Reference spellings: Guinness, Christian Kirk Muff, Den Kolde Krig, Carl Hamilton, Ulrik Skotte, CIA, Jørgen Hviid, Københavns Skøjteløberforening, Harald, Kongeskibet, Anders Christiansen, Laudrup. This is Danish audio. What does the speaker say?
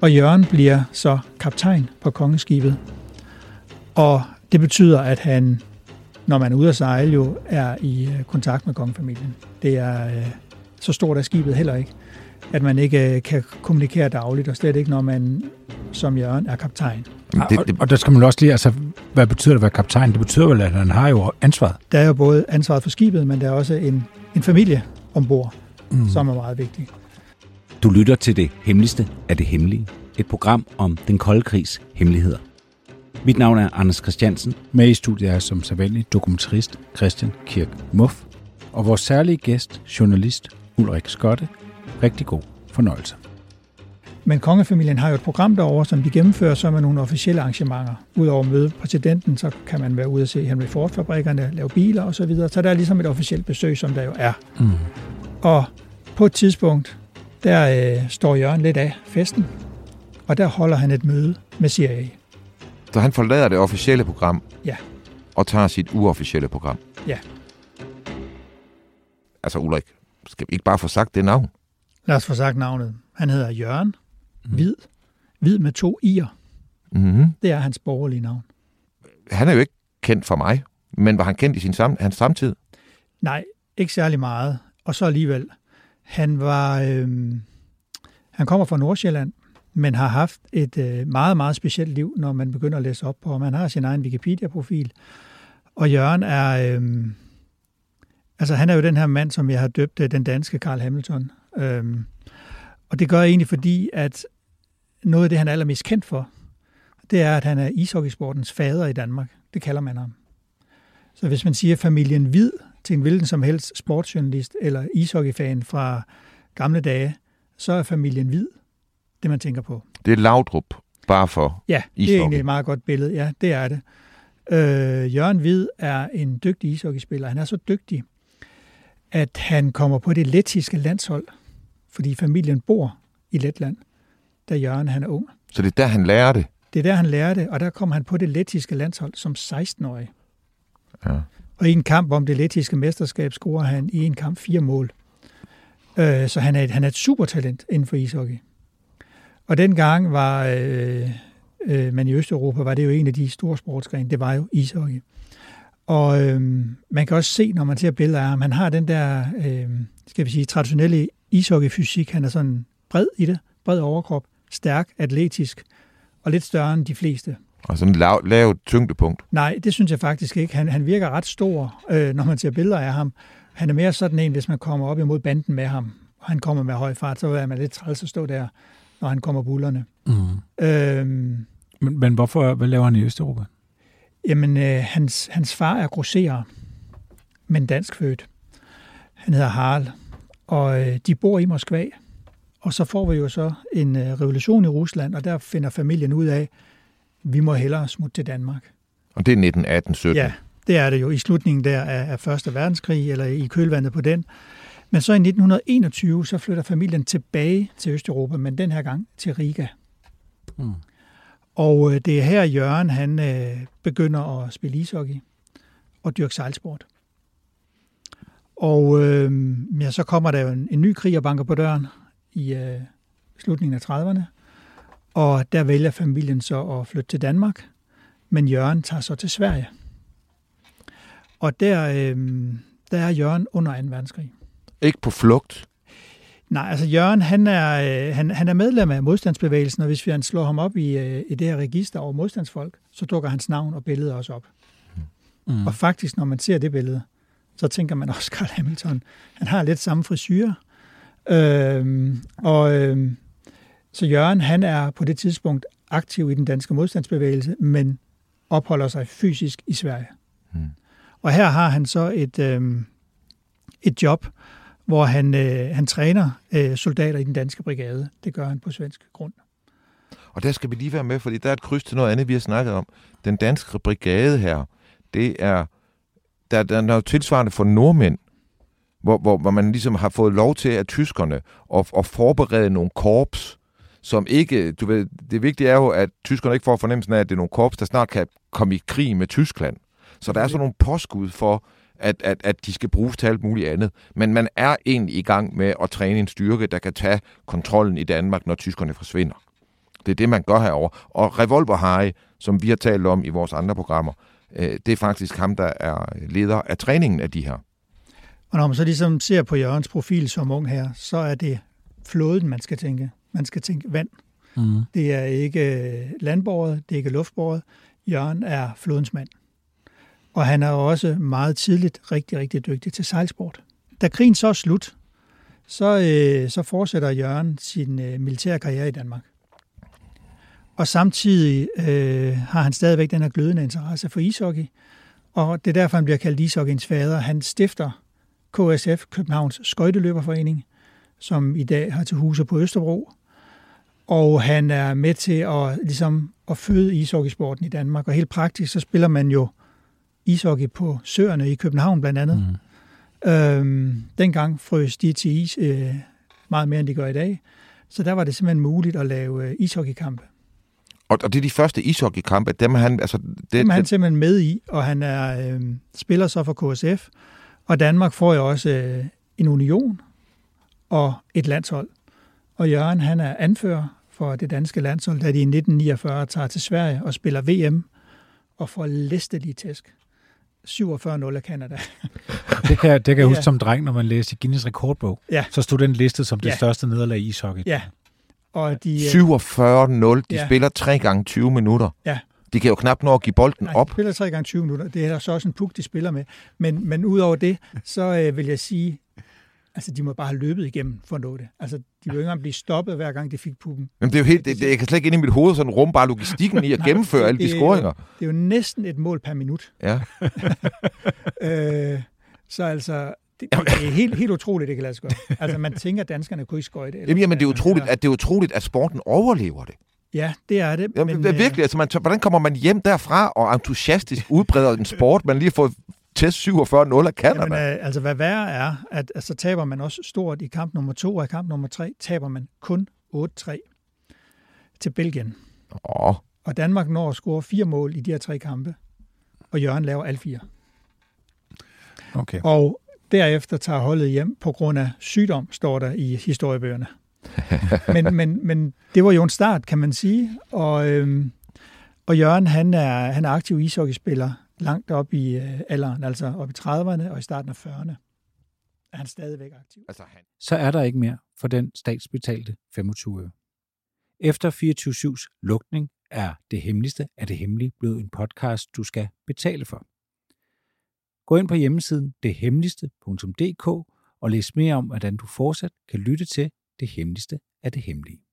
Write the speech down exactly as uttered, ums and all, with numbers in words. og Jørgen bliver så kaptajn på kongeskibet. Og det betyder, at han, når man er ude at sejle, jo er i kontakt med kongefamilien. Det er øh, så stort er skibet heller ikke, at man ikke øh, kan kommunikere dagligt, og slet ikke, når man som Jørgen er kaptajn. Det, det, og der skal man også lige, altså, hvad betyder det at være kaptajn? Det betyder vel, at han har jo ansvaret. Der er jo både ansvaret for skibet, men der er også en, en familie ombord, mm. som er meget vigtig. Du lytter til Det Hemmeligste af det Hemmelige, et program om Den Kolde Krigs hemmeligheder. Mit navn er Anders Christiansen. Med i studiet er som sædvanlig dokumentarist Christian Kirk Muff, og vores særlige gæst, journalist Ulrik Skotte. Rigtig god fornøjelse. Men kongefamilien har jo et program derovre, som de gennemfører så med nogle officielle arrangementer. Udover at møde præsidenten, så kan man være ude og se Henry Ford-fabrikkerne, lave biler osv. Så, så der er ligesom et officielt besøg, som der jo er. Mm. Og på et tidspunkt, der øh, står Jørgen lidt af festen, og der holder han et møde med C I A. Så han forlader det officielle program, ja, og tager sit uofficielle program. Ja. Altså Ulrik, skal vi ikke bare få sagt det navn? Lad os få sagt navnet. Han hedder Jørgen Hviid. Hviid med to i'er. Mm-hmm. Det er hans borgerlige navn. Han er jo ikke kendt for mig, men var han kendt i sin sam- hans samtid? Nej, ikke særlig meget. Og så alligevel. Han var, øh, han kommer fra Nordsjælland, men har haft et øh, meget, meget specielt liv, når man begynder at læse op på ham. Han har sin egen Wikipedia-profil. Og Jørgen er, øh, altså han er jo den her mand, som jeg har døbt den danske Carl Hamilton. Øh, Og det gør jeg egentlig, fordi at noget af det, han er allermest kendt for, det er, at han er ishockeysportens fader i Danmark. Det kalder man ham. Så hvis man siger familien Hviid til en hvilken som helst sportsjournalist eller ishockeyfan fra gamle dage, så er familien Hviid det, man tænker på. Det er Laudrup, bare for ja, ishockey. Ja, det er egentlig et meget godt billede. Ja, det er det. Øh, Jørgen Hviid er en dygtig ishockeyspiller. Han er så dygtig, at han kommer på det lettiske landshold, fordi familien bor i Letland, da Jørgen han er ung. Så det er der, han lærer det? Det er der, han lærer det, og der kom han på det lettiske landshold som seksten-årig. Ja. Og i en kamp om det lettiske mesterskab scorer han i en kamp fire mål. Øh, så han er, et, han er et supertalent inden for ishockey. Og dengang var øh, øh, man i Østeuropa, var det jo en af de store sportsgrene, det var jo ishockey. Og øh, man kan også se, når man ser billeder af ham, han har den der, øh, skal vi sige, traditionelle ishockeyfysik. Han er sådan bred i det, bred overkrop, stærk, atletisk og lidt større end de fleste. Og sådan lav, lavt tyngdepunkt? Nej, det synes jeg faktisk ikke. Han, han virker ret stor, øh, når man ser billeder af ham. Han er mere sådan en, hvis man kommer op imod banden med ham, og han kommer med høj fart, så er man lidt træls at stå der, når han kommer bullerne. Mm. Øhm, men, men hvorfor, hvad laver han i Østeuropa? Jamen, øh, hans, hans far er grosserer, men danskfødt. Han hedder Harald. Og de bor i Moskva, og så får vi jo så en revolution i Rusland, og der finder familien ud af, at vi må hellere smutte til Danmark. Og det er nitten atten sytten? Ja, det er det jo i slutningen der af Første Verdenskrig, eller i kølvandet på den. Men så i nitten enogtyve, så flytter familien tilbage til Østeuropa, men den her gang til Riga. Mm. Og det er her, Jørgen han begynder at spille ishockey og dyrke sejlsport. Og øh, ja, så kommer der jo en, en ny krig og banker på døren i øh, slutningen af trediverne. Og der vælger familien så at flytte til Danmark, men Jørgen tager så til Sverige. Og der, øh, der er Jørgen under anden verdenskrig. Ikke på flugt? Nej, altså Jørgen han er, øh, han, han er medlem af modstandsbevægelsen, og hvis vi slår ham op i, øh, i det her register over modstandsfolk, så dukker hans navn og billeder også op. Mm. Og faktisk, når man ser det billede, så tænker man også Carl Hamilton. Han har lidt samme frisyrer. Øhm, og øhm, så Jørgen, han er på det tidspunkt aktiv i den danske modstandsbevægelse, men opholder sig fysisk i Sverige. Mm. Og her har han så et, øhm, et job, hvor han, øh, han træner øh, soldater i den danske brigade. Det gør han på svensk grund. Og der skal vi lige være med, fordi der er et kryds til noget andet, vi har snakket om. Den danske brigade her, det er Der, der er noget tilsvarende for nordmænd, hvor, hvor, hvor man ligesom har fået lov til af tyskerne at, at forberede nogle korps, som ikke, du ved, det vigtige er jo, at tyskerne ikke får fornemmelsen af, at det er nogle korps, der snart kan komme i krig med Tyskland. Så der er sådan nogle påskud for, at, at, at de skal bruges til alt muligt andet. Men man er egentlig i gang med at træne en styrke, der kan tage kontrollen i Danmark, når tyskerne forsvinder. Det er det, man gør herover. Og Revolver Harry, som vi har talt om i vores andre programmer, det er faktisk ham, der er leder af træningen af de her. Og når man så ligesom ser på Jørgens profil som ung her, så er det flåden, man skal tænke. Man skal tænke vand. Mm. Det er ikke landbåret, det er ikke luftbåret. Jørgen er flådens mand. Og han er også meget tidligt rigtig, rigtig dygtig til sejlsport. Da krigen så er slut, så, øh, så fortsætter Jørgen sin øh, militære karriere i Danmark. Og samtidig øh, har han stadigvæk den her glødende interesse for ishockey. Og det er derfor, han bliver kaldt ishockeyens fader. Han stifter K S F, Københavns Skøjteløberforening, som i dag har til huse på Østerbro. Og han er med til at, ligesom, at føde ishockeysporten i Danmark. Og helt praktisk, så spiller man jo ishockey på søerne i København blandt andet. Mm. Øhm, dengang frøs de til is øh, meget mere, end de gør i dag. Så der var det simpelthen muligt at lave øh, ishockeykampe. Og, og det er de første ishockeykampe? Dem er han, altså, det, dem er han simpelthen med i, og han er øh, spiller så for K S F. Og Danmark får jo også øh, en union og et landshold. Og Jørgen, han er anfører for det danske landshold, da de i nitten niogfyrre tager til Sverige og spiller V M og får læstelige tæsk. syvogfyrre nul af Canada. Det kan, det kan jeg ja. huske som dreng, når man læste Guinness rekordbog. Ja. Så stod den listet som det ja. største nederlag i ishockey. Ja. Og de, syvogfyrre nul, de ja. spiller tre gange tyve minutter. Ja. De kan jo knap nå at give bolden Nej, op. De spiller tre gange tyve minutter. Det er der så også en puk, de spiller med. Men, men ud over det, så øh, vil jeg sige, altså, de må bare have løbet igennem for at nå det. Altså, de vil jo ikke engang blive stoppet, hver gang de fik pukken. Jamen, det er jo helt, det, det, jeg kan slet ikke ind i mit hoved sådan rumme bare logistikken i at Nej, gennemføre det, alle de scoringer. Det er jo næsten et mål per minut. Ja. øh, så altså, det, det er helt, helt utroligt, det kan lade sig gøre. Altså, man tænker, at danskerne kunne ikke skøjte. Eller, jamen, jamen, det er utroligt, at det er utroligt, at sporten overlever det. Ja, det er det. Jamen, men, det er virkelig, altså, man, hvordan kommer man hjem derfra og entusiastisk udbreder en sport, man lige har fået test syvogfyrre nul af Canada. Jamen, altså, hvad værre er, at så altså, taber man også stort i kamp nummer to, og i kamp nummer tre taber man kun otte tre til Belgien. Oh. Og Danmark når at score fire mål i de her tre kampe, og Jørgen laver alle fire. Okay. Og derefter tager holdet hjem på grund af sygdom, står der i historiebøgerne. men, men, men det var jo en start, kan man sige. Og, øhm, og Jørgen, han er, han er aktiv ishockeyspiller, langt op i alderen, altså op i trediverne og i starten af fyrrerne, er han stadigvæk aktiv. Altså, han... Så er der ikke mere for den statsbetalte femogtyve øre. Efter fireogtyve syvs lukning er Det Hemmeligste af det Hemmelige blevet en podcast, du skal betale for. Gå ind på hjemmesiden det hemmeligste punktum d k og læs mere om, hvordan du fortsat kan lytte til Det Hemmeligste af det Hemmelige.